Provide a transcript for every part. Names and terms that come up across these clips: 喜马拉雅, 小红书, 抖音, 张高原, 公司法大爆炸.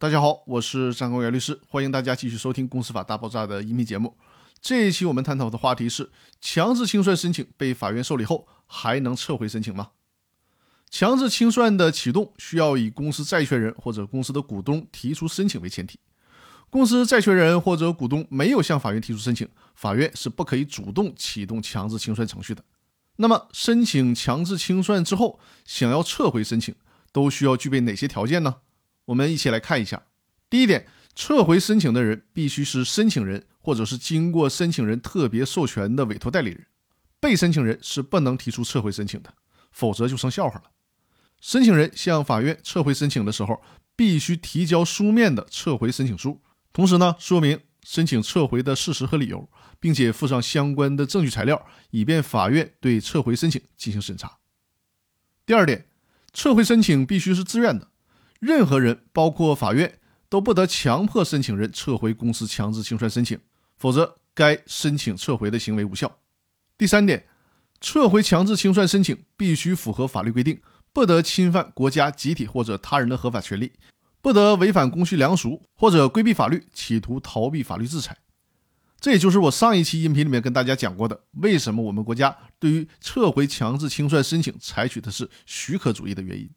大家好，我是张高原律师，欢迎大家继续收听《公司法大爆炸》的音频节目。这一期我们探讨的话题是：强制清算申请被法院受理后，还能撤回申请吗？强制清算的启动需要以公司债权人或者公司的股东提出申请为前提。公司债权人或者股东没有向法院提出申请，法院是不可以主动启动强制清算程序的。那么申请强制清算之后，想要撤回申请，都需要具备哪些条件呢？我们一起来看一下。第一点，撤回申请的人必须是申请人或者是经过申请人特别授权的委托代理人，被申请人是不能提出撤回申请的，否则就成笑话了。申请人向法院撤回申请的时候，必须提交书面的撤回申请书，同时呢，说明申请撤回的事实和理由，并且附上相关的证据材料，以便法院对撤回申请进行审查。第二点，撤回申请必须是自愿的，任何人包括法院都不得强迫申请人撤回公司强制清算申请，否则该申请撤回的行为无效。第三点，撤回强制清算申请必须符合法律规定，不得侵犯国家、集体或者他人的合法权利，不得违反公序良俗或者规避法律，企图逃避法律制裁。这也就是我上一期音频里面跟大家讲过的，为什么我们国家对于撤回强制清算申请采取的是许可主义的原因。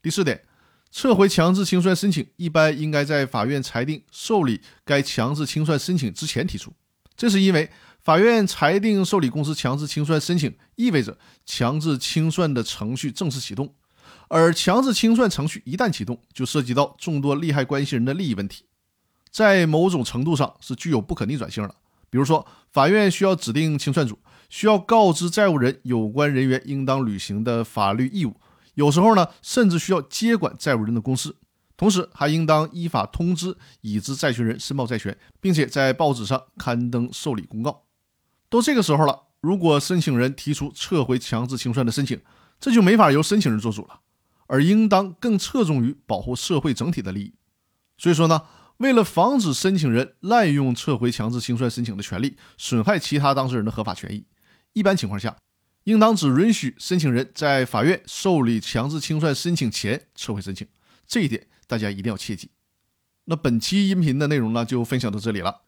第四点，撤回强制清算申请一般应该在法院裁定受理该强制清算申请之前提出，这是因为法院裁定受理公司强制清算申请，意味着强制清算的程序正式启动，而强制清算程序一旦启动，就涉及到众多利害关系人的利益问题，在某种程度上是具有不可逆转性的。比如说，法院需要指定清算组，需要告知债务人有关人员应当履行的法律义务，有时候呢，甚至需要接管债务人的公司，同时还应当依法通知已知债权人申报债权，并且在报纸上刊登受理公告。都这个时候了，如果申请人提出撤回强制清算的申请，这就没法由申请人做主了，而应当更侧重于保护社会整体的利益。所以说呢，为了防止申请人滥用撤回强制清算申请的权利，损害其他当事人的合法权益，一般情况下，应当只允许申请人在法院受理强制清算申请前撤回申请，这一点大家一定要切记。那本期音频的内容呢，就分享到这里了。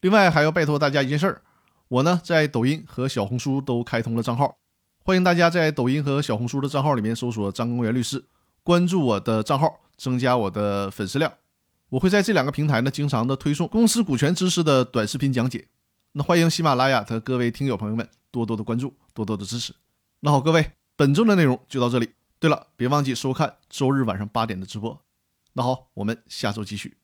另外还要拜托大家一件事儿，我呢在抖音和小红书都开通了账号，欢迎大家在抖音和小红书的账号里面搜索张高原律师，关注我的账号，增加我的粉丝量。我会在这两个平台呢，经常的推送公司股权知识的短视频讲解。那欢迎喜马拉雅的各位听友朋友们多多的关注，多多的支持。那好，各位，本周的内容就到这里。对了，别忘记收看周日晚上8点的直播。那好，我们下周继续。